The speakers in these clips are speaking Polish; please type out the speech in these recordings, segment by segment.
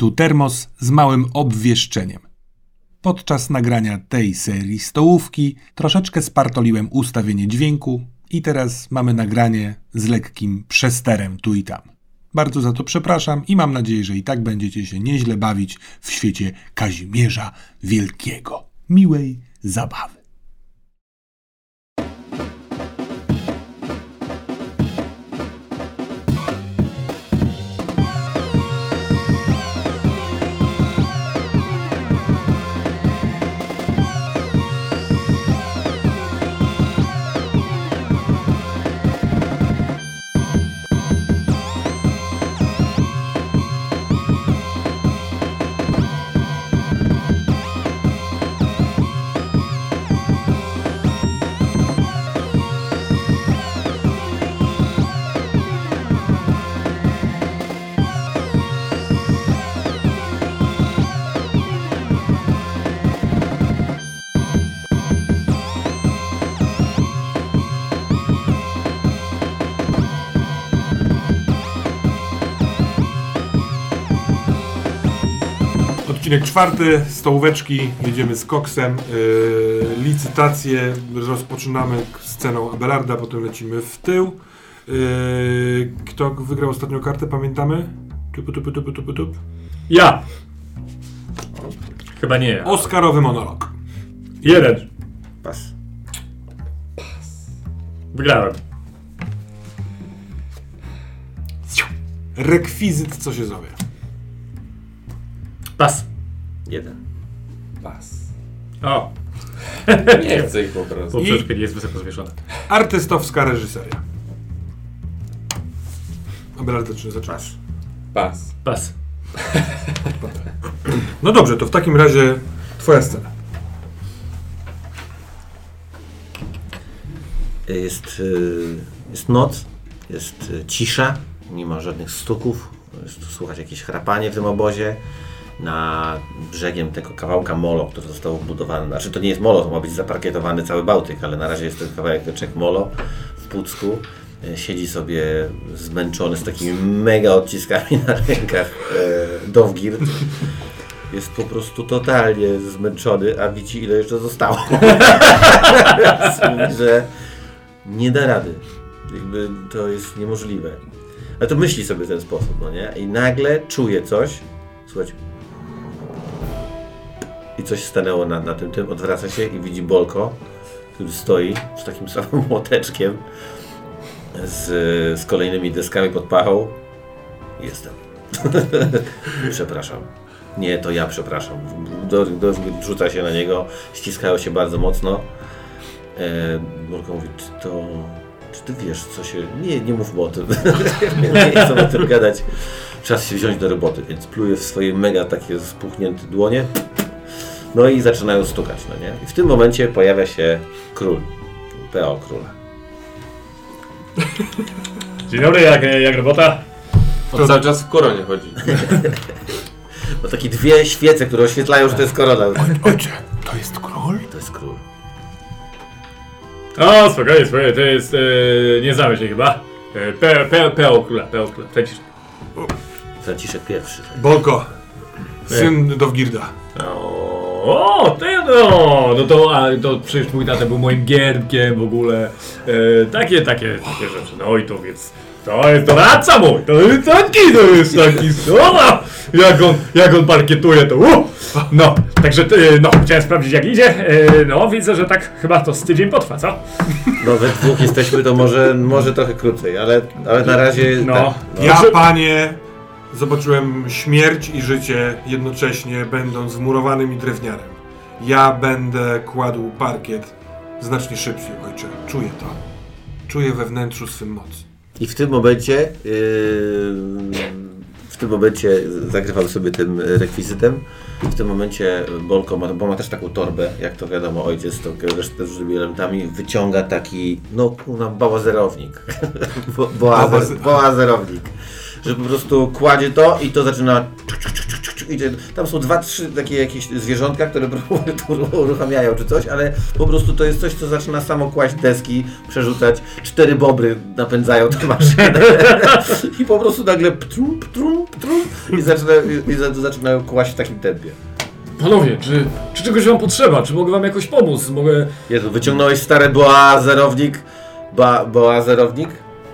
Tu termos z małym obwieszczeniem. Podczas nagrania tej serii stołówki troszeczkę spartoliłem ustawienie dźwięku i teraz mamy nagranie z lekkim przesterem tu i tam. Bardzo za to przepraszam i mam nadzieję, że i tak będziecie się nieźle bawić w świecie Kazimierza Wielkiego. Miłej zabawy. Odcinek 4, stołóweczki, jedziemy z koksem, licytację rozpoczynamy sceną Abelarda, potem lecimy w tył. Kto wygrał ostatnią kartę, pamiętamy? Tup. Ja! Chyba nie ja. Oscarowy monolog. 1. Pas. Wygrałem. Rekwizyt, co się zowie? Pas. 1. Pas. O! Nie chcę ich po prostu. Poprzeczka nie jest wysoko zawieszona. Artystowska reżyseria. Abelard zaczyna. Pas. No dobrze, to w takim razie twoja scena. Jest noc, jest cisza, nie ma żadnych stuków, słychać jakieś chrapanie w tym obozie. Na brzegiem tego kawałka molo, który został budowany, znaczy to nie jest molo, to ma być zaparkietowany cały Bałtyk, ale na razie jest ten kawałek teczek molo w Pucku. Siedzi sobie zmęczony z takimi mega odciskami na rękach Dowgird. Jest po prostu totalnie zmęczony, a widzi ile jeszcze zostało. Że nie da rady, jakby to jest niemożliwe. Ale to myśli sobie w ten sposób, no nie? I nagle czuje coś. Słuchaj. I coś stanęło na tym, odwraca się i widzi Bolko, który stoi z takim samym młoteczkiem, z kolejnymi deskami pod pachą. Jestem. Przepraszam. Nie, to ja przepraszam. Rzuca się na niego, ściskają się bardzo mocno. Bolko mówi, to... Czy ty wiesz, co się... Nie mów o tym. Nie chcę o tym gadać. Czas się wziąć do roboty, więc pluje w swoje mega takie spuchnięte dłonie. No i zaczynają stukać, no nie? I w tym momencie pojawia się król. P.O. Króla. Dzień dobry, jak robota? On cały czas w koronie chodzi. No takie dwie świece, które oświetlają, że to jest korona. Ojcze, to jest król? To jest król. O, spokojnie, to jest... nie znamy się chyba. P.O. Króla, Franciszek. Franciszek pierwszy. Bolko, syn Dowgirda. O, ty no! No to przecież mój tata był moim gierkiem w ogóle. Takie rzeczy. No i to więc... To jest doradca mój! To jest taki słowa! Jak on parkietuje, to No, także chciałem sprawdzić jak idzie. No, widzę, że tak chyba to z tydzień potrwa, co? No, we dwóch jesteśmy, to może trochę krócej, ale na razie... No. Ja, panie, zobaczyłem śmierć i życie jednocześnie, będąc wmurowanym i drewnianem. Ja będę kładł parkiet znacznie szybciej, ojcze. Czuję to. Czuję we wnętrzu swym moc. I w tym momencie zagrywam sobie tym rekwizytem. W tym momencie Bolko ma, bo ma też taką torbę, jak to wiadomo, ojciec to resztę z różnymi elementami, wyciąga taki, bałazerownik. Bałazerownik. Że po prostu kładzie to i to zaczyna Tam są dwa, trzy takie jakieś zwierzątka, które uruchamiają czy coś, ale po prostu to jest coś, co zaczyna samo kłaść deski, przerzucać. 4 bobry napędzają tę maszynę i po prostu nagle zaczynają kłaść w takim tempie. Panowie, czy czegoś wam potrzeba? Czy mogę wam jakoś pomóc? Mogę... Jezu, wyciągnąłeś stary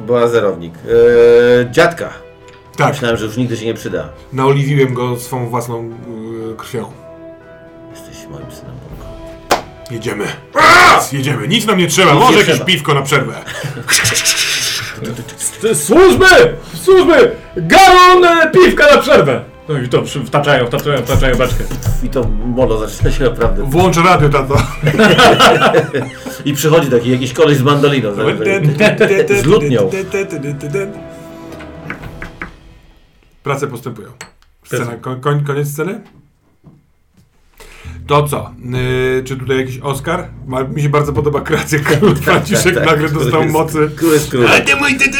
boazerownik? Dziadka. Tak. Myślałem, że już nigdy się nie przyda. Naoliwiłem go swą własną krwią. Jesteś moim synem, Bolko. Jedziemy. Nic nam nie trzeba. Może jakieś piwko na przerwę. Służby! Galon piwka na przerwę! No i to wtaczają beczkę. I to molo zaczyna się naprawdę. Włącz radio, tato. I przychodzi taki jakiś koleś z mandoliną. Z lutnią. Prace postępują. Scena, koniec sceny? To co? Czy tutaj jakiś Oscar? Mi się bardzo podoba kreacja. Król Franciszek nagle dostał mocy. Ale ty mój ty.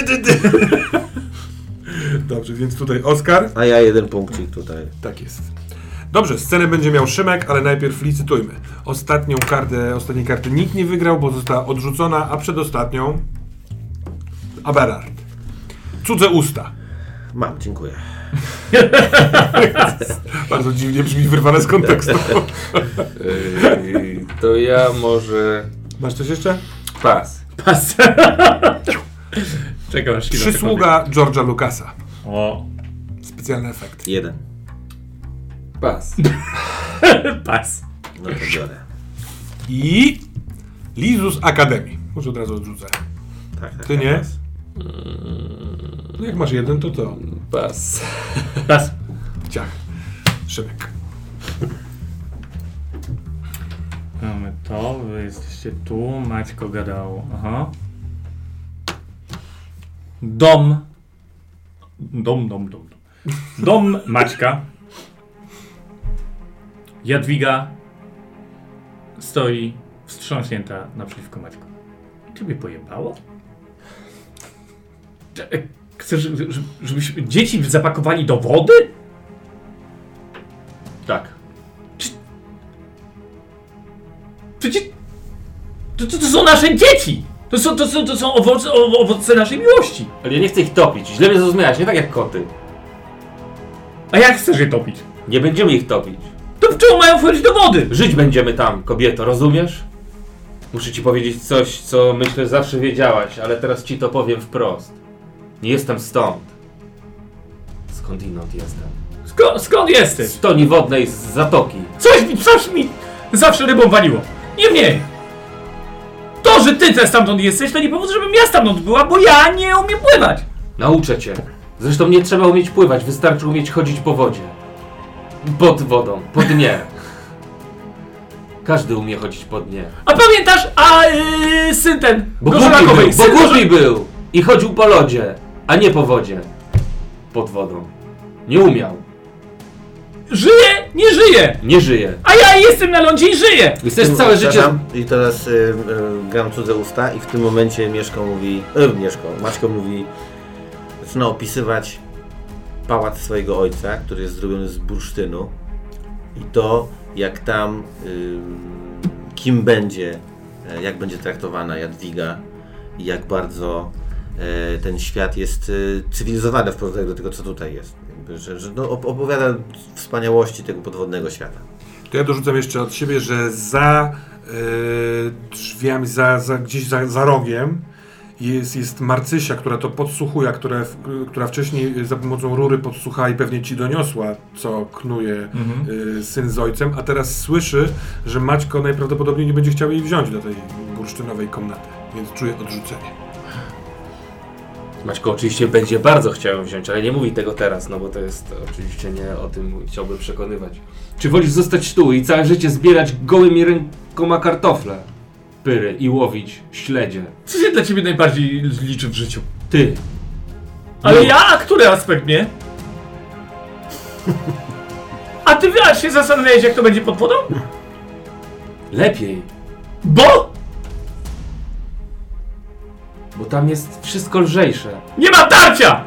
Dobrze, więc tutaj Oscar. A ja 1 punkcik tutaj. Tak jest. Dobrze, scenę będzie miał Szymek, ale najpierw licytujmy. Ostatniej karty nikt nie wygrał, bo została odrzucona, a przedostatnią... Abelard. Cudze usta. Mam, dziękuję. Bardzo dziwnie brzmi, wyrwane z kontekstu. To ja może... Masz coś jeszcze? Pas. Czekam, aż Przysługa George'a Lucasa. O. Specjalny efekt. 1. Pas. No to biorę. I... Lizus Akademii. Może od razu odrzucę. Tak. Ty nie? Pas. No jak masz 1, to to. Pas. Ciach. Szymek. Mamy to, wy jesteście tu, Maćko gadał. Aha. Dom Maćka. Jadwiga stoi wstrząśnięta naprzeciwko Maćku. Ciebie pojebało? Chcesz, żebyśmy dzieci zapakowali do wody? Tak. Przecież to są nasze dzieci! To są owoce naszej miłości. Ale ja nie chcę ich topić. Źle mnie zrozumiałeś, nie tak jak koty. A jak chcesz je topić? Nie będziemy ich topić. To czemu mają wchodzić do wody? Żyć będziemy tam, kobieto, rozumiesz? Muszę ci powiedzieć coś, co myślę zawsze wiedziałaś, ale teraz ci to powiem wprost. Nie jestem stąd. Skądinąd jestem. Skąd jesteś? Z toni wodnej, z zatoki. Coś mi zawsze rybą waliło. Niemniej. To, że ty też stamtąd jesteś, to nie powód, żebym ja stamtąd była, bo ja nie umiem pływać. Nauczę cię. Zresztą nie trzeba umieć pływać, wystarczy umieć chodzić po wodzie. Pod wodą, po dnie. Każdy umie chodzić po dnie. A pamiętasz, syn ten, Bo głupi był i chodził po lodzie, a nie po wodzie. Pod wodą. Nie umiał. Nie żyje. A ja jestem na lądzie i żyję. Jesteś całe życie... I teraz gram cudze usta i w tym momencie Maćko mówi... Zaczyna opisywać pałac swojego ojca, który jest zrobiony z bursztynu. I to, jak tam... kim będzie... jak będzie traktowana Jadwiga. I jak bardzo ten świat jest cywilizowany w porównaniu do tego, co tutaj jest. Opowiada wspaniałości tego podwodnego świata. To ja dorzucam jeszcze od siebie, że za drzwiami, gdzieś za rogiem jest Marcysia, która to podsłuchuje, która wcześniej za pomocą rury podsłuchała i pewnie ci doniosła, co knuje syn z ojcem, a teraz słyszy, że Maćko najprawdopodobniej nie będzie chciał jej wziąć do tej bursztynowej komnaty, więc czuje odrzucenie. Maćko oczywiście będzie bardzo chciał wziąć, ale nie mówi tego teraz, no bo to jest oczywiście nie o tym chciałby przekonywać. Czy wolisz zostać tu i całe życie zbierać gołymi rękoma kartofle, pyry i łowić śledzie? Co się dla ciebie najbardziej liczy w życiu? Ty. Ale ja? A który aspekt nie? A ty aż się zastanawiałeś, jak to będzie pod wodą? Lepiej. Bo? Bo tam jest wszystko lżejsze. Nie ma tarcia!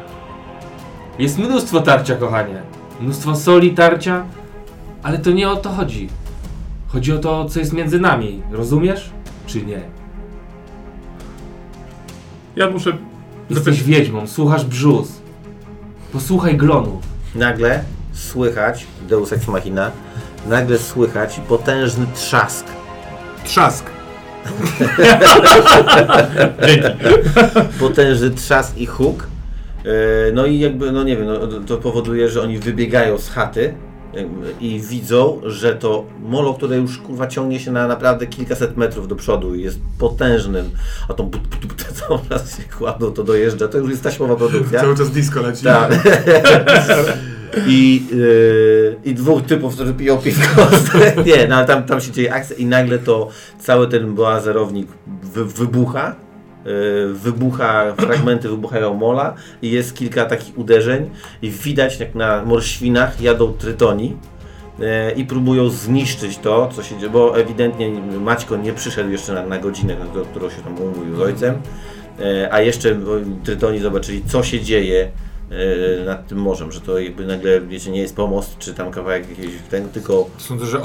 Jest mnóstwo tarcia, kochanie. mnóstwo soli, tarcia, ale to nie o to chodzi. Chodzi o to, co jest między nami. Rozumiesz? Czy nie? Ja muszę... Jesteś wiedźmą, słuchasz brzus. Posłuchaj glonów. Nagle słychać, Deus Ex Machina, nagle słychać potężny trzask. Trzask. Potężny trzask i huk. No i jakby, no nie wiem, no, to powoduje, że oni wybiegają z chaty i widzą, że to molo, które już kurwa ciągnie się na naprawdę kilkaset metrów do przodu i jest potężnym, a tą cały czas się kładą, to dojeżdża, to już jest taśmowa produkcja. Cały czas disco leci. Tak. I dwóch typów, którzy piją piwko. Nie, no tam się dzieje akcja i nagle to cały ten boazerownik wybucha. Wybucha, fragmenty wybuchają mola i jest kilka takich uderzeń i widać, jak na morświnach jadą trytoni i próbują zniszczyć to, co się dzieje, bo ewidentnie Maćko nie przyszedł jeszcze na godzinę, do którą się tam umówił z ojcem, a jeszcze trytoni zobaczyli, co się dzieje nad tym morzem, że to jakby nagle, wiecie, nie jest pomost, czy tam kawałek jakiejś, tylko... Sądzę, że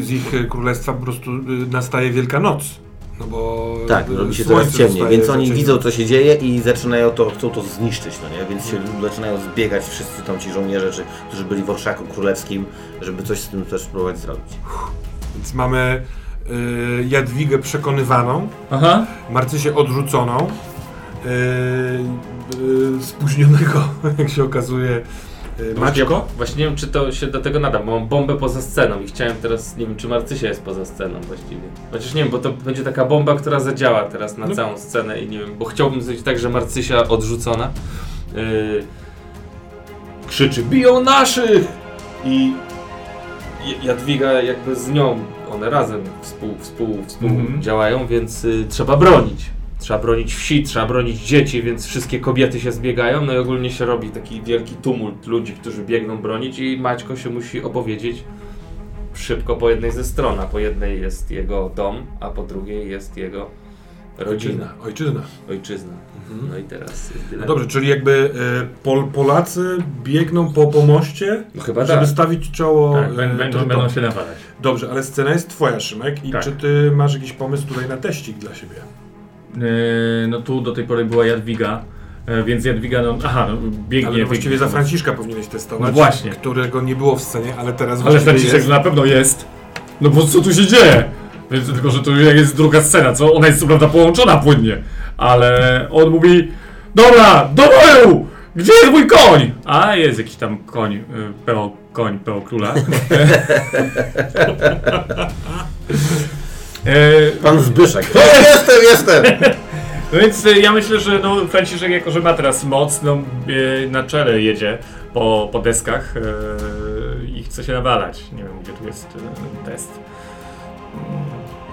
z ich królestwa po prostu nastaje Wielka Noc. No bo tak, robi się coraz ciemniej, więc oni widzą, co się dzieje i zaczynają to, chcą to zniszczyć, no nie? Więc się zaczynają zbiegać wszyscy tam ci żołnierze, którzy byli w orszaku królewskim, żeby coś z tym też spróbować zrobić. Więc mamy Jadwigę przekonywaną, aha. Marcysię odrzuconą, spóźnionego, jak się okazuje, Maćko? Ja właśnie nie wiem, czy to się do tego nada, bo mam bombę poza sceną i chciałem teraz, nie wiem, czy Marcysia jest poza sceną właściwie. Chociaż nie wiem, bo to będzie taka bomba, która zadziała teraz na całą scenę i nie wiem, bo chciałbym zrobić tak, że Marcysia odrzucona krzyczy, biją naszych! I Jadwiga jakby z nią, one razem współdziałają, więc trzeba bronić. Trzeba bronić wsi, trzeba bronić dzieci, więc wszystkie kobiety się zbiegają, no i ogólnie się robi taki wielki tumult ludzi, którzy biegną bronić i Maćko się musi opowiedzieć szybko po jednej ze stron, a po jednej jest jego dom, a po drugiej jest jego rodzina. Ojczyzna. Mhm. No i teraz jest dylemat. No dobrze, czyli jakby Polacy biegną po moście, no chyba żeby tak stawić czoło... Tak, będą się napadać. Dobrze, ale scena jest twoja, Szymek, i tak. Czy ty masz jakiś pomysł tutaj na teścik dla siebie? No tu do tej pory była Jadwiga, więc Jadwiga, no aha, no, biegnie... Ale właściwie biegnie, za Franciszka powinieneś testować, no właśnie, którego nie było w scenie, ale teraz... Ale Franciszek jest. Na pewno jest, no bo co tu się dzieje? Więc, tylko, że tu jest druga scena, co? Ona jest co prawda połączona płynnie, ale on mówi, dobra, do boju! Gdzie jest mój koń? A jest jakiś tam koń, koń króla. Pan Zbyszek. No, jestem! No więc ja myślę, że no, Franciszek, jako że ma teraz moc, no, na czele jedzie po deskach i chce się nawalać. Nie wiem, gdzie tu jest test.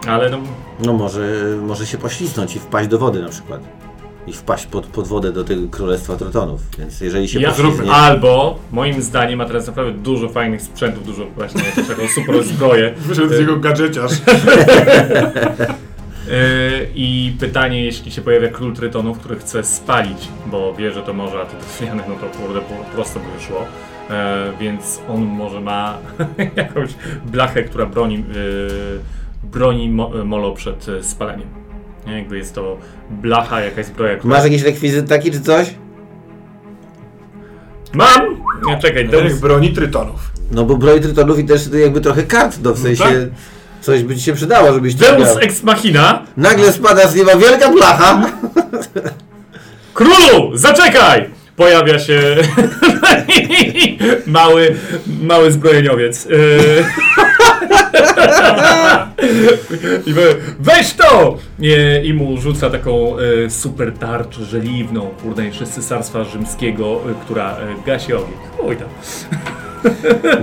Ale no... No może się poślizgnąć i wpaść do wody na przykład. I wpaść pod wodę do tego królestwa Trytonów. Więc jeżeli się poślizgnie... Albo, moim zdaniem, ma teraz naprawdę dużo fajnych sprzętów, dużo właśnie taką super zbroję. Wyszedł z jego gadżeciarz. I pytanie, jeśli się pojawia król Trytonów, który chce spalić, bo wie, że to morze, a to drewniane, no to kurde, prosto by wyszło. Więc on może ma jakąś blachę, która broni molo przed spaleniem. Nie, jakby jest to blacha, jakaś zbroja. Która... Masz jakieś rekwizyty taki czy coś? Mam! Nie, czekaj, to jest... broni Trytonów. No bo broni Trytonów i też jakby trochę kart, no w sensie... Tak? Coś by ci się przydało, żebyś... Deus ex machina! Nagle spada z nieba wielka blacha! Królu, zaczekaj! Pojawia się... mały zbrojeniowiec. I weź to! I mu rzuca taką super tarczę żeliwną, kurde, jeszcze z cesarstwa rzymskiego, która gasi ogień. Oj tam.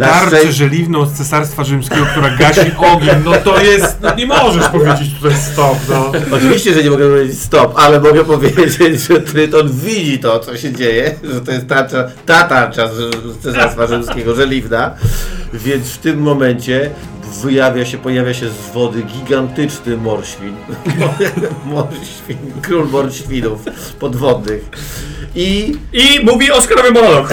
Tarczę żeliwną z cesarstwa rzymskiego, która gasi ogień. No to jest... No nie możesz powiedzieć tutaj stop, no. Oczywiście, że nie mogę powiedzieć stop, ale mogę powiedzieć, że Tryton widzi to, co się dzieje, że to jest tarcza z cesarstwa rzymskiego, żeliwna. Więc w tym momencie pojawia się z wody gigantyczny morświn. Król morświnów podwodnych. I mówi oskarowy monolog.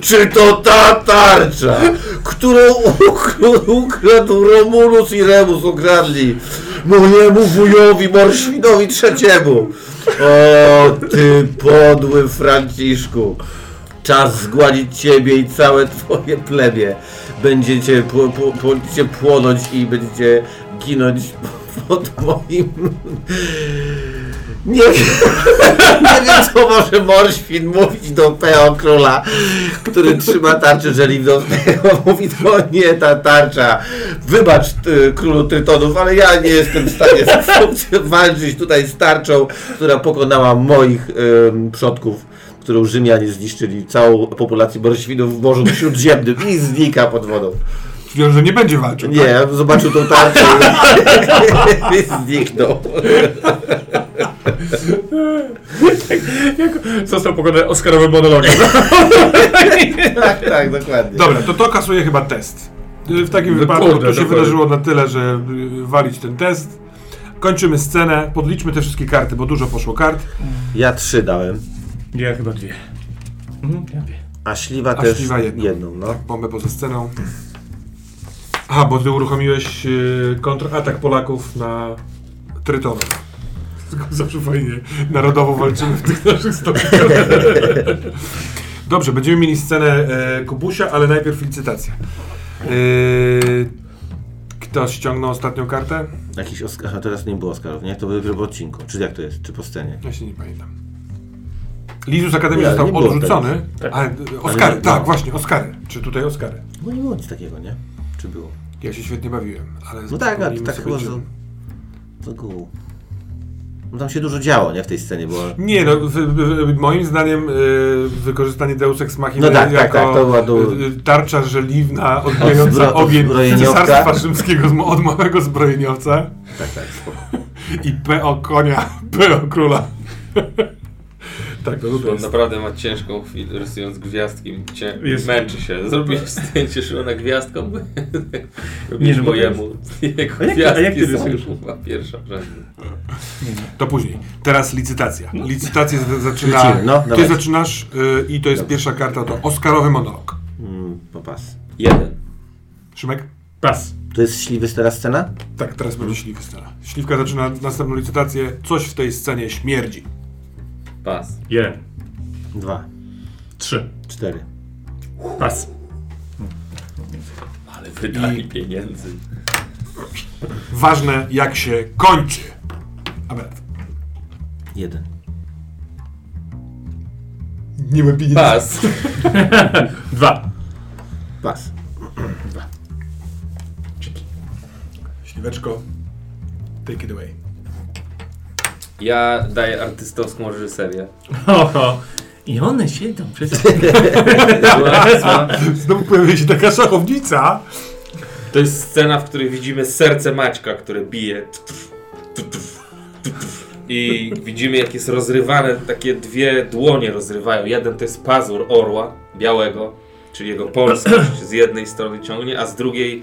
Czy to ta tarcza, którą ukradł Romulus i Remus, ukradli mojemu wujowi Morświnowi trzeciemu? O, ty podły Franciszku, czas zgładzić ciebie i całe twoje plemię. Będziecie płonąć i będziecie ginąć pod moim... Nie wiem, co może Morświn mówić do Peo Króla, który trzyma tarczę żeliwną. Mówi, to nie ta tarcza. Wybacz, królu Trytonów, ale ja nie jestem w stanie walczyć tutaj z tarczą, która pokonała moich przodków, którą Rzymianie zniszczyli. Całą populację Morświnów w Morzu Śródziemnym i znika pod wodą. Czyli że nie będzie walczył. Nie, tak? Zobaczył tą tarczę i zniknął. Został pokonany oscarowym monologiem. Tak, dokładnie. Dobra, to kasuje chyba test. W takim wypadku to się wydarzyło na tyle, że walić ten test. Kończymy scenę, podliczmy te wszystkie karty, bo dużo poszło kart. Ja 3 dałem. Ja chyba 2. Ja 2. A śliwa też jedną. No. Tak, bombę poza sceną. Aha, bo ty uruchomiłeś kontratak Polaków na Trytona. Zawsze fajnie. Narodowo walczymy w tych naszych stokach. Dobrze, będziemy mieli scenę Kubusia, ale najpierw licytacja. Kto ściągnął ostatnią kartę? Jakiś Oskar, a teraz nie było Oscarów, nie? To były w odcinku. Czy jak to jest? Czy po scenie? Ja się nie pamiętam. Lizus Akademii został odrzucony. Tak. Ale Oscary, ale tak, właśnie, Oscary. Czy tutaj Oscary? No nie było nic takiego, nie? Czy było? Ja się świetnie bawiłem, ale... No tak, a tak chyba z ogółu. No tam się dużo działo, nie? W tej scenie było... Nie, no moim zdaniem wykorzystanie Deus Ex Machina tarcza żeliwna odbijająca ogień cesarstwa rzymskiego od małego zbrojeniowca. Tak, spoko. I P.O. konia, P.O. króla. Tak, to naprawdę ma ciężką chwilę, rysując gwiazdki, męczy się. Zrobisz zdjęcie szylone gwiazdką, robisz mojemu. Jak ty rysujesz? Pierwsza rzędu. To później. Teraz licytacja. No. Licytację zaczyna... No, ty zaczynasz i to jest pierwsza karta, to Oscarowy monolog. Pas. 1. Szymek? Pas. To jest śliwy scena? Tak, teraz będzie śliwy scena. Śliwka zaczyna następną licytację. Coś w tej scenie śmierdzi. Pas. 1. 2. 3. 4. Pas. Ale wydali pieniędzy. Ważne, jak się kończy. Abelard. 1. Nie ma pieniędzy. Pas. 2. Pas. 2. Śliweczko, take it away. Ja daję artystowską reżyserię. Oho. I one siedzą przez... Znowu pojawia się taka szachownica. To jest scena, w której widzimy serce Maćka, które bije. I widzimy, jak jest rozrywane, takie dwie dłonie rozrywają. Jeden to jest pazur orła białego, czyli jego polskość z jednej strony ciągnie, a z drugiej...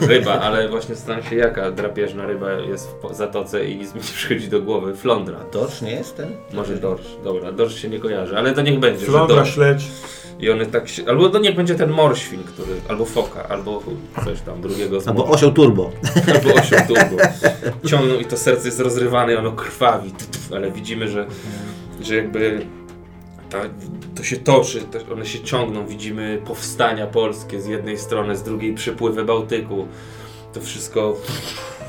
Ryba, ale właśnie zastanawiam się, jaka drapieżna ryba jest w zatoce i nic mi się przychodzi do głowy. Flądra. Dorsz nie jest ten? Może dorsz. Dobra, dorsz się nie kojarzy, ale to niech będzie. Flądra, śledź. I one tak się... Albo to niech będzie ten morświn, który... Albo foka, albo coś tam drugiego. Albo osioł turbo. Ciągną i to serce jest rozrywane i ono krwawi. Ale widzimy, że jakby... To się toczy, one się ciągną, widzimy powstania polskie z jednej strony, z drugiej przypływy Bałtyku. To wszystko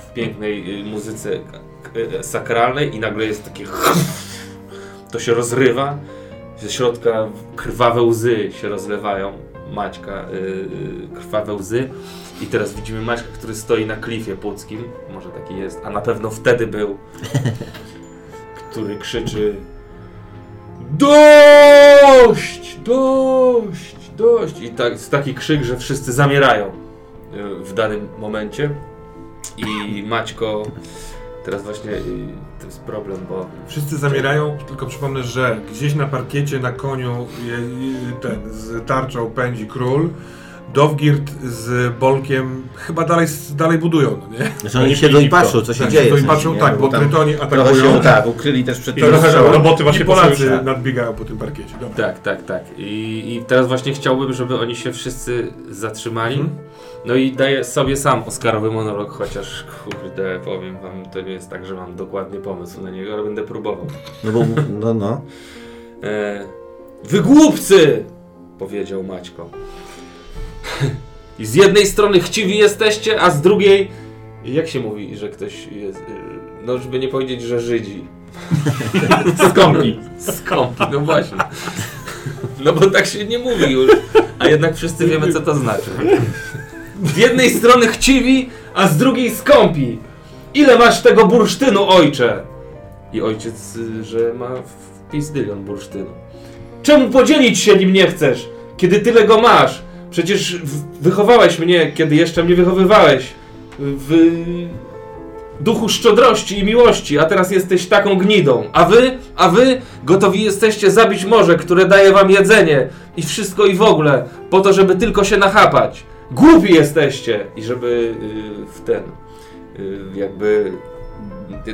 w pięknej muzyce sakralnej i nagle jest takie... To się rozrywa, ze środka krwawe łzy się rozlewają, Maćka, krwawe łzy. I teraz widzimy Maćka, który stoi na klifie puckim, może taki jest, a na pewno wtedy był, który krzyczy... Dość! Dość! Dość! I tak, taki krzyk, że wszyscy zamierają w danym momencie. I Maćko... Teraz właśnie to jest problem, bo... Wszyscy zamierają, tylko przypomnę, że gdzieś na parkiecie na koniu ten z tarczą pędzi król. Dowgird z Bolkiem chyba dalej budują, no nie? Znaczy oni siedzą i patrzą, co się dzieje. Siedzą i patrzą, tak, bo Brytoni atakują. Tak, ukryli też przed tym roboty właśnie i Polacy nadbiegają po tym parkiecie. Dobra. Tak. I teraz właśnie chciałbym, żeby oni się wszyscy zatrzymali. No i daję sobie sam Oscarowy monolog, chociaż kurde, powiem wam, to nie jest tak, że mam dokładnie pomysł na niego, ale będę próbował. No. Wygłupcy! Powiedział Maćko. I z jednej strony chciwi jesteście, a z drugiej... Jak się mówi, że ktoś jest... No, żeby nie powiedzieć, że Żydzi. Skąpi, no właśnie. No bo tak się nie mówi już, a jednak wszyscy wiemy, co to znaczy. Z jednej strony chciwi, a z drugiej skąpi. Ile masz tego bursztynu, ojcze? I ojciec, że ma pizdylion bursztynu. Czemu podzielić się nim nie chcesz, kiedy tyle go masz? Przecież wychowałeś mnie, kiedy jeszcze mnie wychowywałeś w duchu szczodrości i miłości, a teraz jesteś taką gnidą. A wy gotowi jesteście zabić morze, które daje wam jedzenie i wszystko i w ogóle, po to, żeby tylko się nachapać. Głupi jesteście! I żeby jakby...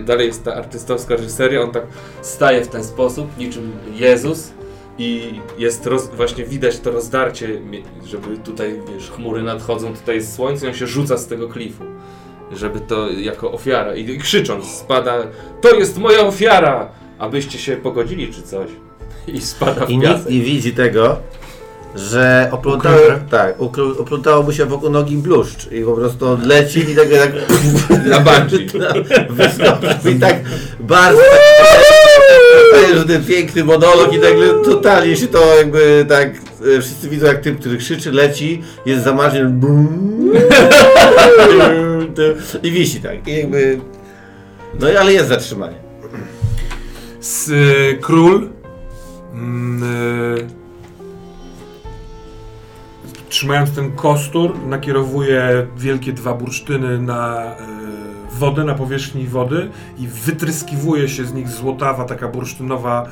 Dalej jest ta artystowska reżyseria, on tak staje w ten sposób, niczym Jezus. I jest właśnie widać to rozdarcie, żeby tutaj, wiesz, chmury nadchodzą, tutaj jest słońce, on się rzuca z tego klifu, żeby to jako ofiara i krzycząc spada, to jest moja ofiara, abyście się pogodzili czy coś, i spada w piasek. I nikt nie widzi tego, że oplątałoby się wokół nogi bluszcz i po prostu odleci i tak na bungee i tak bardzo to jest ten piękny monolog i nagle totalnie się to jakby tak wszyscy widzą, jak tym, który krzyczy, leci, jest zamarznięty i wisi tak i jakby, no ale jest zatrzymanie. Król trzymając ten kostur nakierowuje wielkie dwa bursztyny na wodę, na powierzchni wody i wytryskiwuje się z nich złotawa, taka bursztynowa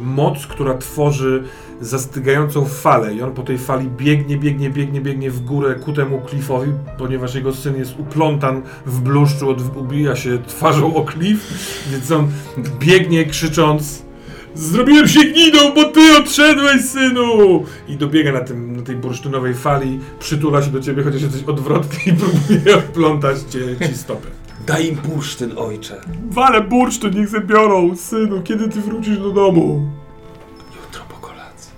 moc, która tworzy zastygającą falę i on po tej fali biegnie w górę ku temu klifowi, ponieważ jego syn jest uplątan w bluszczu, ubija się twarzą o klif, więc on biegnie krzycząc: zrobiłem się gnidą, bo ty odszedłeś, synu! I dobiega na tej bursztynowej fali, przytula się do ciebie, chociaż jesteś odwrotny i próbuje odplątać ci stopę. Daj im bursztyn, ojcze. Wale bursztyn, niech zabiorą, synu, kiedy ty wrócisz do domu? Jutro po kolacji.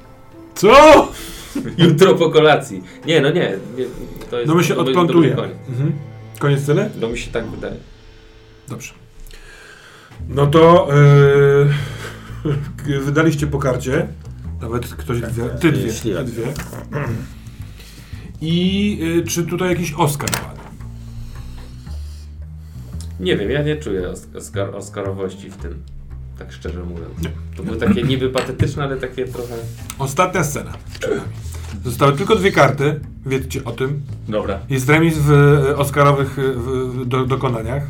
Co? Jutro po kolacji. Nie, to jest... No my się odplątuje. Koniec sceny? No mi się tak wydaje. Dobrze. No to... Wydaliście po karcie, nawet ktoś dwie, ty dwie, ty dwie. I czy tutaj jakiś Oscar padł? Nie wiem, ja nie czuję Oscarowości w tym, tak szczerze mówiąc. Nie. To było takie niby patetyczne, ale takie trochę... Ostatnia scena. Zostały tylko dwie karty, wiecie o tym. Dobra. Jest remis w Oscarowych dokonaniach,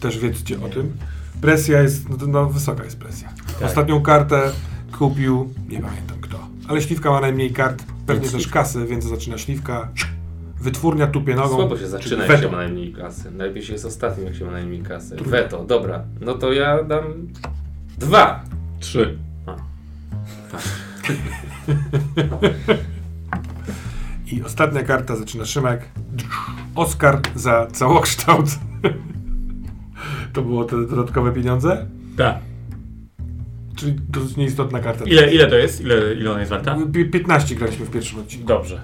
też wiecie o tym. Presja jest, no wysoka jest presja. Tak. Ostatnią kartę kupił, nie pamiętam kto, ale Śliwka ma najmniej kart, pewnie też kasy, więc zaczyna Śliwka, wytwórnia tupie nogą. Słabo się zaczyna, jak się ma najmniej kasy. Najlepiej się jest ostatnim, jak się ma najmniej kasy. Weto, dobra, no to ja dam 2, 3. I ostatnia karta, zaczyna Szymek, Oscar za całokształt. To było te dodatkowe pieniądze? Tak. Czyli dosyć nieistotna karta. Ile to jest? Ile ona jest warta? 15 graliśmy w pierwszym odcinku. Dobrze.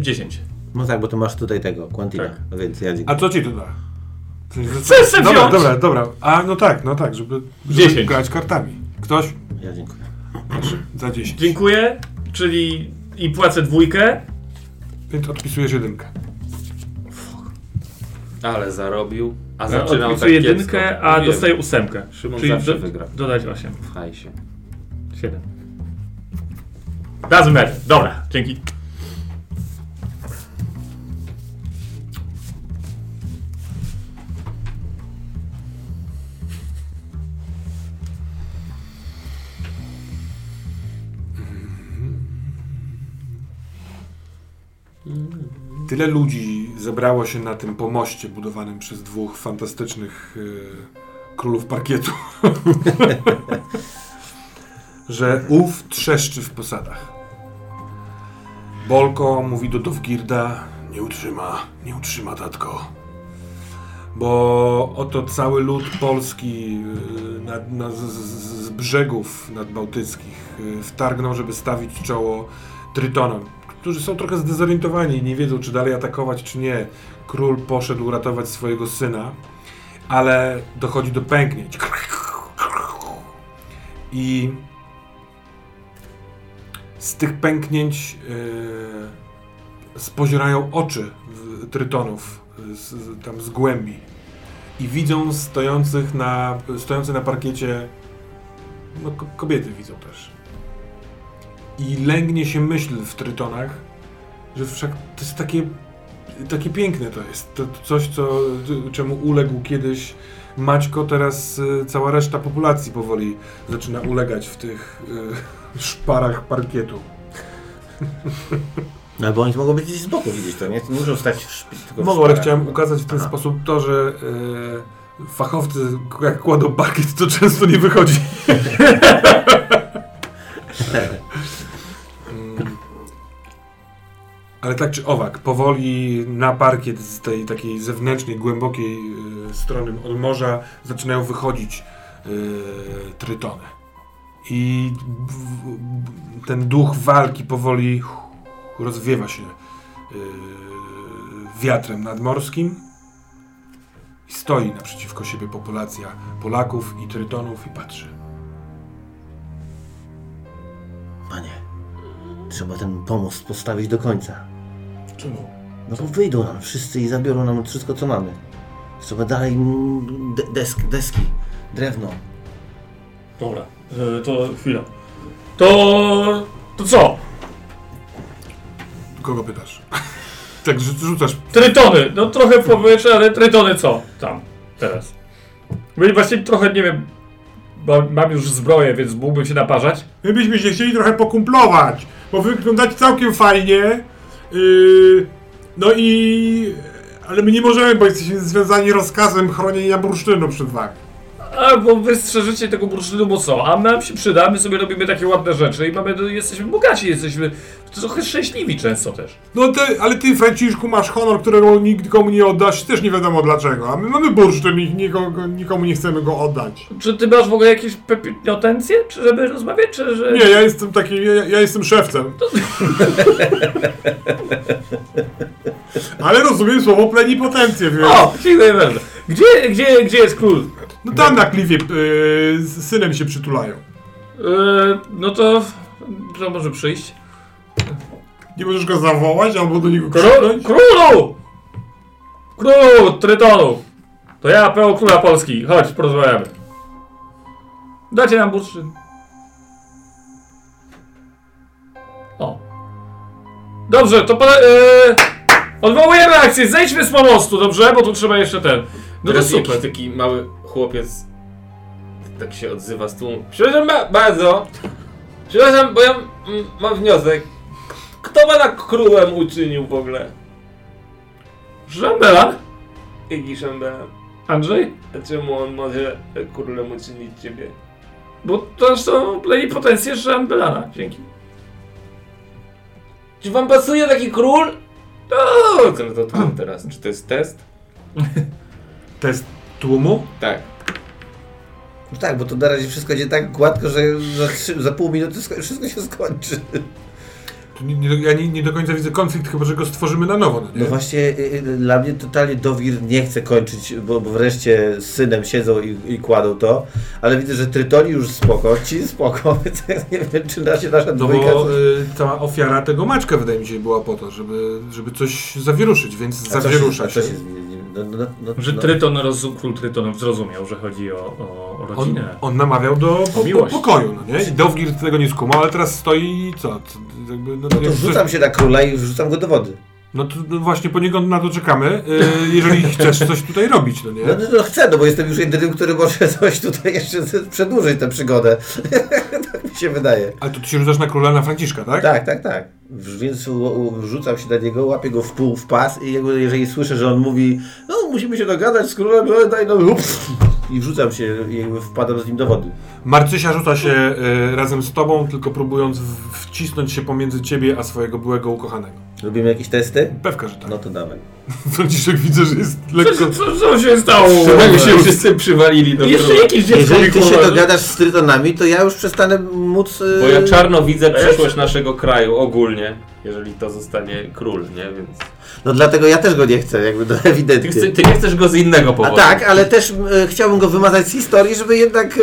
10. No tak, bo to masz tutaj tego, Quantina. Tak. Więc ja... A co ci tu da? Chcesz sobie wziąć? Dobra. A no tak, żeby grać kartami. Ktoś? Ja dziękuję. Za 10. Dziękuję, czyli i płacę 2. Więc odpisujesz 1. Ale zarobił. A zaczynał tak 1, a dostaje 8. Szymon czyli zawsze wygra. Dodać 8. W hajsie. 7. Razem metr. Dobra, dzięki. Tyle ludzi zebrało się na tym pomoście budowanym przez dwóch fantastycznych królów parkietu, że ów trzeszczy w posadach. Bolko mówi do Dowgirda: nie utrzyma tatko. Bo oto cały lud polski z brzegów nadbałtyckich wtargnął, żeby stawić czoło Trytonom, którzy są trochę zdezorientowani i nie wiedzą, czy dalej atakować, czy nie. Król poszedł ratować swojego syna, ale dochodzi do pęknięć. I z tych pęknięć spozierają oczy Trytonów tam z głębi i widzą stojące na parkiecie, no kobiety widzą też. I lęgnie się myśl w Trytonach, że wszak to jest takie piękne to jest. To coś, czemu uległ kiedyś Maćko, teraz cała reszta populacji powoli zaczyna ulegać w tych szparach parkietu. No bo oni mogą być gdzieś z boku widzieć to, nie? To nie muszą stać tylko w mogą, ale chciałem ukazać w ten sposób to, że fachowcy jak kładą parkiet, to często nie wychodzi. Ale tak czy owak, powoli na parkiet z tej takiej zewnętrznej, głębokiej strony od morza zaczynają wychodzić Trytony. I ten duch walki powoli rozwiewa się wiatrem nadmorskim i stoi naprzeciwko siebie populacja Polaków i Trytonów i patrzy. Panie, trzeba ten pomost postawić do końca. Czemu? No bo wyjdą nam wszyscy i zabiorą nam wszystko, co mamy. Trzeba dalej deski, drewno. Dobra, to chwila. To co? Kogo pytasz? Tak rzucasz... Trytony! No trochę powietrze, ale Trytony co? Tam, teraz. Właśnie trochę, nie wiem... Mam już zbroję, więc mógłbym się naparzać. My byśmy się chcieli trochę pokumplować, bo wyglądacie całkiem fajnie. Ale my nie możemy, bo jesteśmy związani rozkazem chronienia bursztynu przed wami. Albo wy strzeżycie tego bursztynu mocno, a nam się przyda, my sobie robimy takie ładne rzeczy i jesteśmy bogaci, jesteśmy trochę szczęśliwi często też. No ale ty, Franciszku, masz honor, którego nikomu nie oddasz, też nie wiadomo dlaczego, a my mamy bursztyn i nikomu nie chcemy go oddać. Czy ty masz w ogóle jakieś pepetencje, czy żeby rozmawiać, czy że... Nie, ja jestem taki, ja jestem szewcem. To... ale rozumiem słowo plenipotencje, więc... O, dziękuję bardzo. Gdzie jest król? No tam na kliwie z synem się przytulają. No to może przyjść. Nie możesz go zawołać albo do niego krzyknąć? Królu! Król Trytonu! To ja, Peo, Króla Polski. Chodź, porozmawiamy. Dajcie nam bursztyn. O. Dobrze, to odwołujemy akcję. Zejdźmy z pomostu, dobrze? Bo tu trzeba jeszcze ten... No to super. Jakiś taki mały chłopiec tak się odzywa z tłumu. Przepraszam bardzo. Przepraszam, bo ja mam wniosek. Kto pana królem uczynił w ogóle? Szambelan? Jaki Szambelan? Andrzej? A czemu on może królem uczynić ciebie? Bo to są plenipotencje Szambelana. Dzięki. Czy wam pasuje taki król? To teraz. Czy to jest test? Test tłumu? Tak. No tak, bo to na razie wszystko idzie tak gładko, że za pół minuty wszystko się skończy. Ja nie do końca widzę konflikt, chyba że go stworzymy na nowo. Nie? No właśnie, dla mnie totalnie Dowgird nie chce kończyć, bo wreszcie z synem siedzą i kładą to, ale widzę, że Trytoni już spoko, ci spoko, więc nie wiem, czy nasza dwójka... No bo ta ofiara tego Maćka, wydaje mi się, była po to, żeby coś zawieruszyć, więc zawierusza się. Że Tryton, król Trytonów zrozumiał, że chodzi o rodzinę. On namawiał do pokoju, no nie? I Dowgird tego nie skumał, ale teraz stoi co? No to rzucam się na króla i wrzucam go do wody. No to właśnie poniekąd na to czekamy, jeżeli chcesz coś tutaj robić, no nie? No chcę, no bo jestem już jedynym, który może coś tutaj jeszcze przedłużyć tę przygodę. Tak mi się wydaje. Ale to ty się rzucasz na króla, na Franciszka, tak? Tak. Więc rzucam się na niego, łapię go w pół, w pas i jeżeli słyszę, że on mówi, no musimy się dogadać z królem, no, daj no i wrzucam się i wpadam z nim do wody. Marcysia rzuca się razem z tobą, tylko próbując wcisnąć się pomiędzy ciebie a swojego byłego ukochanego. Robimy jakieś testy? Pewka, że tak. No to dawaj. Franciszek widzę, że jest lekko... Co się stało? Wszyscy się wszyscy przywalili do jeszcze jakiś dziecko. Jeżeli ty się dogadasz z trytonami, to ja już przestanę móc... Bo ja czarno widzę przyszłość naszego kraju ogólnie, jeżeli to zostanie król, nie? Więc... No dlatego ja też go nie chcę, jakby to ewidentnie. Ty nie chcesz go z innego powodu. A tak, ale też chciałbym go wymazać z historii, żeby jednak...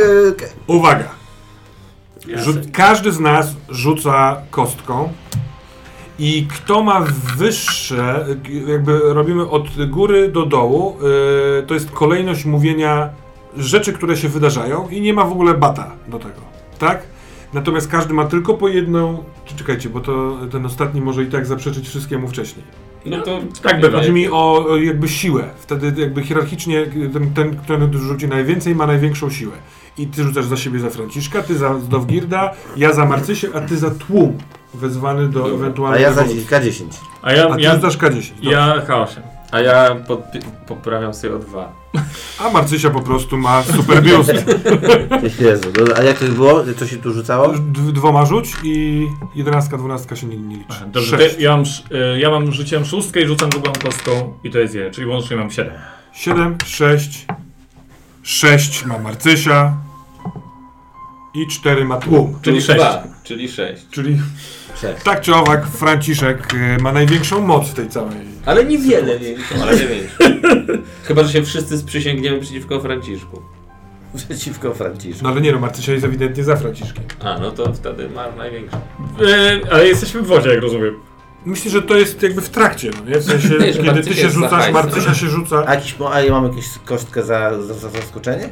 Uwaga! Każdy z nas rzuca kostką. I kto ma wyższe, jakby robimy od góry do dołu, to jest kolejność mówienia rzeczy, które się wydarzają i nie ma w ogóle bata do tego, tak? Natomiast każdy ma tylko po jedną, czekajcie, bo to ten ostatni może i tak zaprzeczyć wszystkiemu wcześniej. No to tak by. Chodzi mi o jakby siłę, wtedy jakby hierarchicznie ten, który rzuci najwięcej, ma największą siłę. I ty rzucasz za siebie za Franciszka, ty za Dowgirda, ja za Marcysię, a ty za tłum. Wezwany do ewentualnego... A ja za K10. A ty rzucasz K10. Ja chaosem. A ja poprawiam sobie o 2. A Marcysia po prostu ma super biust. Jezu, a jak to było? Co się tu rzucało? Dwoma rzuć i 11, 12 się nie liczy. Dobrze, ja rzuciłem 6 i rzucam drugą kostką i to jest 1, czyli łącznie mam 7. 7, 6, 6 ma Marcysia i 4 ma tłum. Czyli 6. Czyli 6. Tak czy owak, Franciszek ma największą moc tej całej... Ale niewiele większą. Ale większą. Chyba, że się wszyscy sprzysięgniemy przeciwko Franciszku. No ale nie no, Marcysia jest ewidentnie za Franciszkiem. A, no to wtedy ma największą. Ale jesteśmy w wodzie, jak rozumiem. Myślę, że to jest jakby w trakcie, no nie? W sensie, kiedy ty się rzucasz, Marcysia się rzuca... A ja mam jakąś kostkę za zaskoczenie?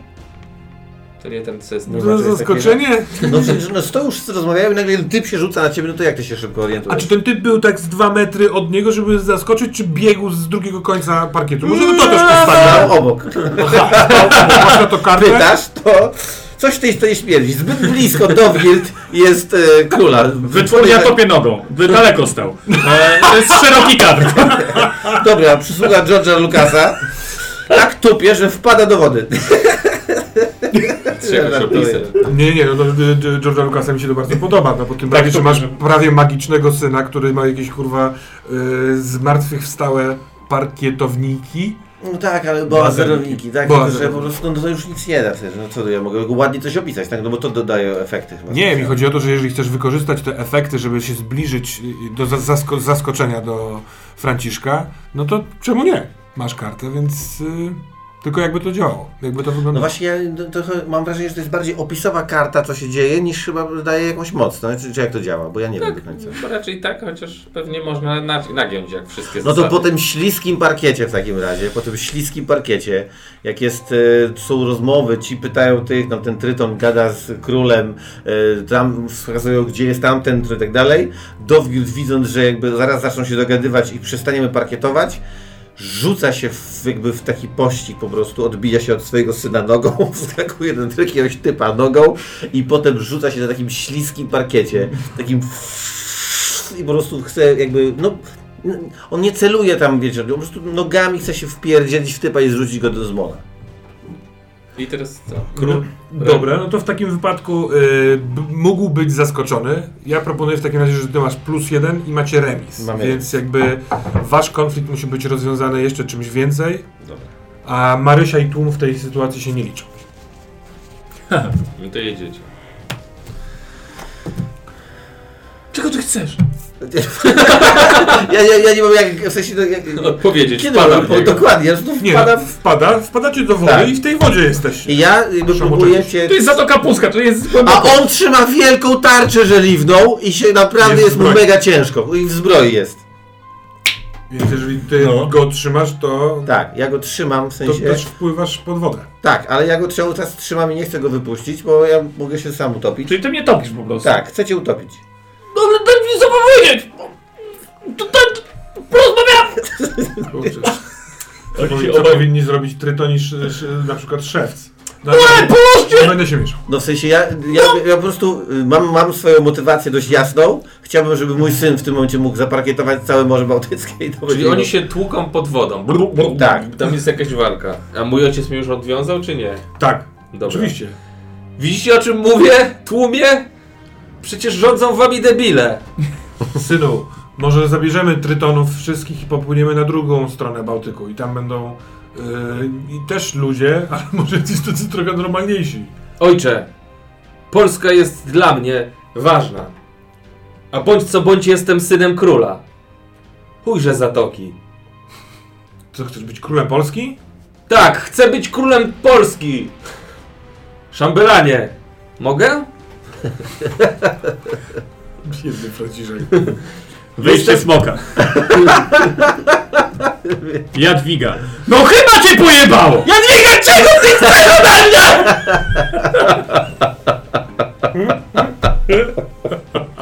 To nie ten system. No, to jest zaskoczenie? Takie... No przecież no, to już rozmawiałem i nagle typ się rzuca na ciebie, no to jak ty się szybko orientujesz? A czy ten typ był tak z 2 metry od niego, żeby zaskoczyć, czy biegł z drugiego końca parkietu? Może to też postawiam obok. Masz na to kartę? Pytasz, to coś tej stoi śmierdzi. Zbyt blisko Dowgird jest króla. Wytwór ja topię nogą. Daleko stał. To jest szeroki kadr. Dobra, przysługa George'a Lucasa. Tak tupie, że wpada do wody. Nie, no George'a Lucasa mi się to bardzo podoba, no bo tym bardziej, że masz prawie magicznego syna, który ma jakieś kurwa zmartwychwstałe parkietowniki. No tak, ale bohaterowniki, tak, że po prostu no to już nic nie da w sensie, no co ja mogę ładnie coś opisać, tak, no bo to dodaje efekty chyba. Nie, mi chodzi o to, że jeżeli chcesz wykorzystać te efekty, żeby się zbliżyć do zaskoczenia do Franciszka, no to czemu nie? Masz kartę, więc... Tylko jakby to działało, jakby to wyglądało. No właśnie, ja to mam wrażenie, że to jest bardziej opisowa karta, co się dzieje, niż chyba daje jakąś moc, no, czy jak to działa, bo ja nie wiem do końca. No raczej tak, chociaż pewnie można nagiąć jak wszystkie zasady. No to po tym śliskim parkiecie w takim razie, jak są rozmowy, ci pytają tych, no ten Tryton gada z królem, tam wskazują, gdzie jest tamten, i tak dalej. Dowgird, widząc, że jakby zaraz zaczną się dogadywać i przestaniemy parkietować, rzuca się jakby w taki pościg po prostu, odbija się od swojego syna nogą, wskakuje do jakiegoś typa nogą i potem rzuca się na takim śliskim parkiecie, takim i po prostu chce jakby, no on nie celuje tam, wiecie, on po prostu nogami chce się wpierdzielić w typa i zrzucić go do zmora. I teraz co? Dobra, no to w takim wypadku mógł być zaskoczony. Ja proponuję w takim razie, że ty masz +1 i macie remis. Więc jakby wasz konflikt musi być rozwiązany jeszcze czymś więcej. Dobra. A Marysia i tłum w tej sytuacji się nie liczą. No to jedziecie. Czego ty chcesz? Ja nie mam jak w sensie odpowiedzieć. Kiedy mam, dokładnie, ja znów wpadacie do wody tak. I w tej wodzie jesteście. I ja próbuję się... To jest Zatoka Pucka, to jest... A on trzyma wielką tarczę żeliwną i się naprawdę jest mu mega ciężko. I w zbroi jest. Więc jeżeli ty go trzymasz, to... Tak, ja go trzymam w sensie... To też wpływasz pod wodę. Tak, ale ja go cały czas trzymam i nie chcę go wypuścić, bo ja mogę się sam utopić. Czyli ty mnie topisz po prostu. Tak, chcę cię utopić. No ale daj mi zapowiedzieć! Porozmawiamy! Kurczę. Oni powinni zrobić tryton niż na przykład szewc. Nie będę się mieszał. No w sensie ja po prostu mam swoją motywację dość jasną. Chciałbym, żeby mój syn w tym momencie mógł zaparkietować całe Morze Bałtyckie. Czyli oni się tłuką pod wodą. Tak. Tam jest jakaś walka. A mój ojciec mnie już odwiązał, czy nie? Tak. Dobra. Oczywiście. Widzicie, o czym mówię? Tłumie? Przecież rządzą wami debile. Synu, może zabierzemy Trytonów wszystkich i popłyniemy na drugą stronę Bałtyku i tam będą... I też ludzie, ale może jest tacy trochę normalniejsi. Ojcze, Polska jest dla mnie ważna. A bądź co bądź jestem synem króla. Ujrzę zatoki. Co, chcesz być królem Polski? Tak, chcę być królem Polski. Szambelanie, mogę? Biedny Franciszek. Wyjście smoka. Jadwiga. No chyba cię pojebało! Jadwiga, czego ty chcesz ode mnie?!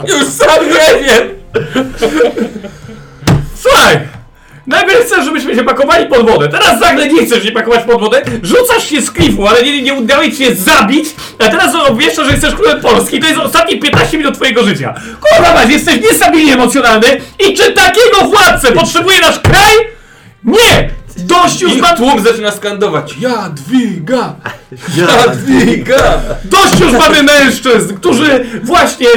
Już sam nie wiem! Słuchaj! Najpierw chcesz, żebyśmy się pakowali pod wodę. Teraz nagle nie chcesz się pakować pod wodę. Rzucasz się z klifu, ale nie udaje ci się zabić. A teraz obwieszczasz, że jesteś królem Polski. To jest ostatnie 15 minut twojego życia. Kurwa mać, jesteś niestabilnie emocjonalny. I czy takiego władcę potrzebuje nasz kraj? Nie! Dość już tłum zaczyna skandować. Jadwiga! Jadwiga! Dość już mamy mężczyzn, którzy właśnie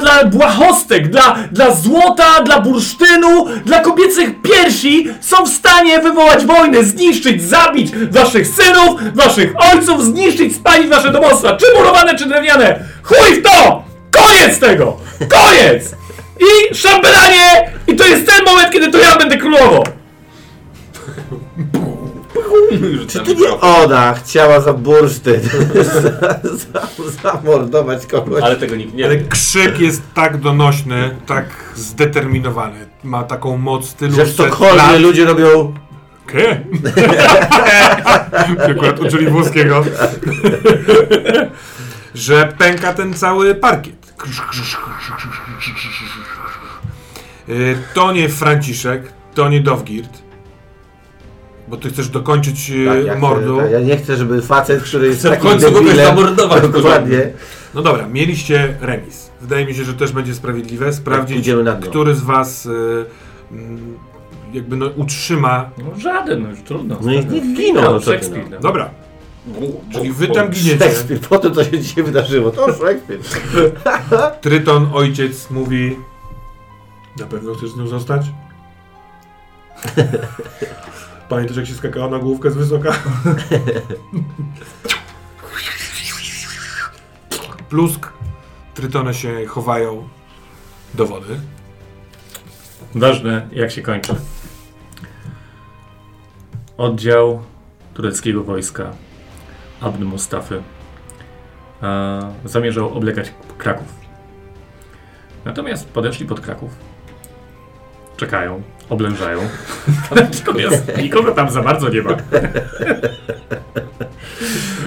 dla błahostek, dla złota, dla bursztynu, dla kobiecych piersi są w stanie wywołać wojnę, zniszczyć, zabić waszych synów, waszych ojców, zniszczyć, spalić wasze domostwa, czy murowane, czy drewniane. Chuj w to! Koniec tego! Koniec! I szambelanie! I to jest ten moment, kiedy to ja będę królową! Czy to nie ona chciała za bursztyn zamordować kogoś? Ale tego nikt nie wie. Ale krzyk jest tak donośny, tak zdeterminowany. Ma taką moc tylu... Że w Sztokholmie ludzie robią... Kie? Przykład uczyli włoskiego. Że pęka ten cały parkiet. To nie Franciszek, to nie Dowgird. Bo ty chcesz dokończyć mordu. Ja nie chcę, żeby facet, który jest w końcu kogoś zamordować. Dokładnie. No dobra, mieliście remis. Wydaje mi się, że też będzie sprawiedliwe sprawdzić, który z was jakby utrzyma... No żaden, no już trudno. No i nie zginął. Dobra. Czyli wy tam giniecie. Szekspir, po to się dzisiaj wydarzyło. To Szekspir. Tryton, ojciec, mówi... Na pewno chcesz z nią zostać? Pamiętasz, jak się skakała na główkę z wysoka? Plusk. Trytony się chowają do wody. Ważne, jak się kończy. Oddział tureckiego wojska Abd Mustafy zamierzał oblekać Kraków. Natomiast podeszli pod Kraków. Czekają. Oblężają. Natomiast nikogo tam za bardzo nie ma.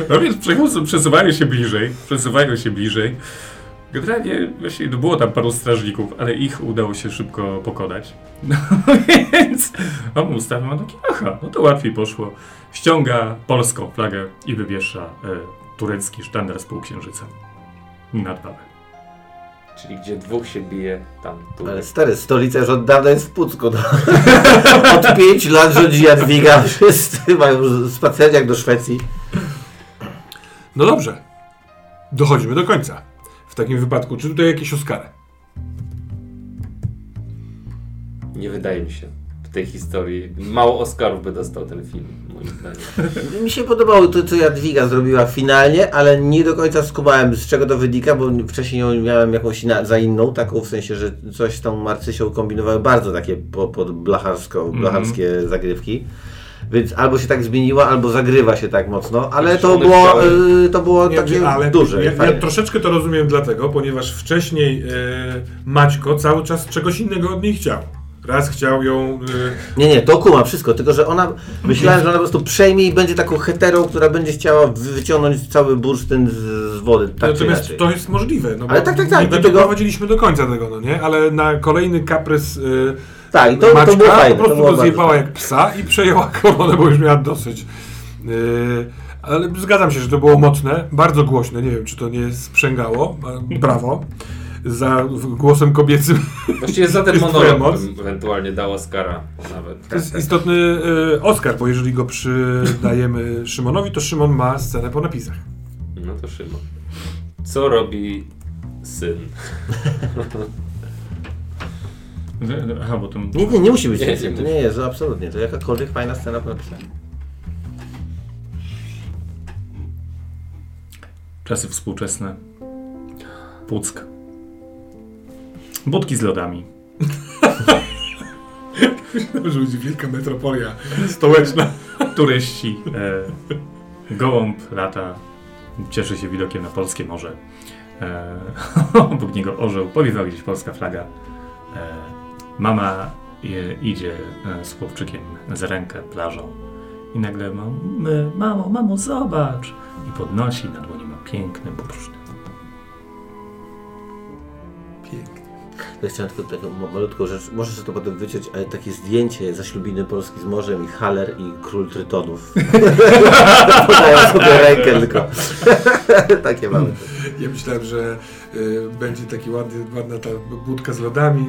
No więc przesuwają się bliżej. Generalnie właśnie było tam paru strażników, ale ich udało się szybko pokonać. No więc Mustafa ma taki, aha, no to łatwiej poszło. Ściąga polską flagę i wywiesza turecki sztandar z półksiężyca nad babę. Czyli gdzie dwóch się bije, tam... Tłumy. Ale stary, stolica już od dawna jest w Pucku. No. Od 5 lat rządzi Jadwiga. Wszyscy mają spacerniak do Szwecji. No dobrze. Dochodzimy do końca. W takim wypadku, czy tutaj jakieś Oscary? Nie wydaje mi się. W tej historii mało Oscarów by dostał ten film, moim zdaniem. Mi się podobało to, co Jadwiga zrobiła finalnie, ale nie do końca skumałem, z czego to wynika, bo wcześniej ją miałem jakąś za inną, taką w sensie, że coś tam Marcysią kombinowały bardzo takie blacharskie zagrywki. Więc albo się tak zmieniła, albo zagrywa się tak mocno, ale to było takie duże. Ja troszeczkę to rozumiem dlatego, ponieważ wcześniej Maćko cały czas czegoś innego od niej chciał. Raz chciał ją... Nie, to kuma wszystko, tylko że ona... Myślałem, że ona po prostu przejmie i będzie taką heterą, która będzie chciała wyciągnąć cały bursztyn z wody. Tak. Natomiast to jest możliwe, no bo ale tak, nie doprowadziliśmy do końca tego, no nie? Ale na kolejny kaprys tak, Maćka to było fajne, po prostu go zjebała jak psa i przejęła koronę, bo już miała dosyć. Ale zgadzam się, że to było mocne, bardzo głośne, nie wiem, czy to nie sprzęgało, brawo, za głosem kobiecym. Właściwie za ten monolog ewentualnie dał Oscara nawet. To jest istotny Oscar, bo jeżeli go przydajemy Szymonowi, to Szymon ma scenę po napisach. No to Szymon. Co robi syn? Aha, bo to... Nie musi być. To nie jest, absolutnie. To jakakolwiek fajna scena po napisach. Czasy współczesne. Puck. Budki z lodami. Dobrze, będzie wielka metropolia stołeczna. Turyści. Gołąb lata. Cieszy się widokiem na polskie morze. Obok niego orzeł. Powiewa gdzieś polska flaga. Mama idzie z chłopczykiem za rękę plażą. I nagle mamo, zobacz. I podnosi na dłoni ma piękny bursztyn. Pięknie. Ja chciałem tylko taką malutką rzecz, możesz sobie to potem wyciąć, ale takie zdjęcie zaślubiny Polski z morzem i Haller i Król Trytonów. Podają sobie rękę tylko. Takie mamy. Ja myślałem, że będzie taki ładna ta budka z lodami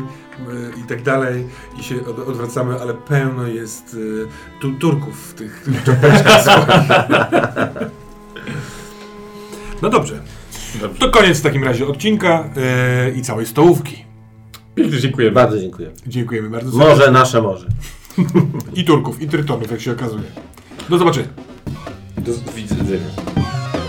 i tak dalej i się odwracamy, ale pełno jest Turków w tych czapeczkach. No dobrze. To koniec w takim razie odcinka i całej stołówki. Dziękujemy. Bardzo dziękuję. Dziękujemy bardzo. Morze nasze morze. I Turków, i Trytonów, jak się okazuje. Do zobaczenia. Do widzenia.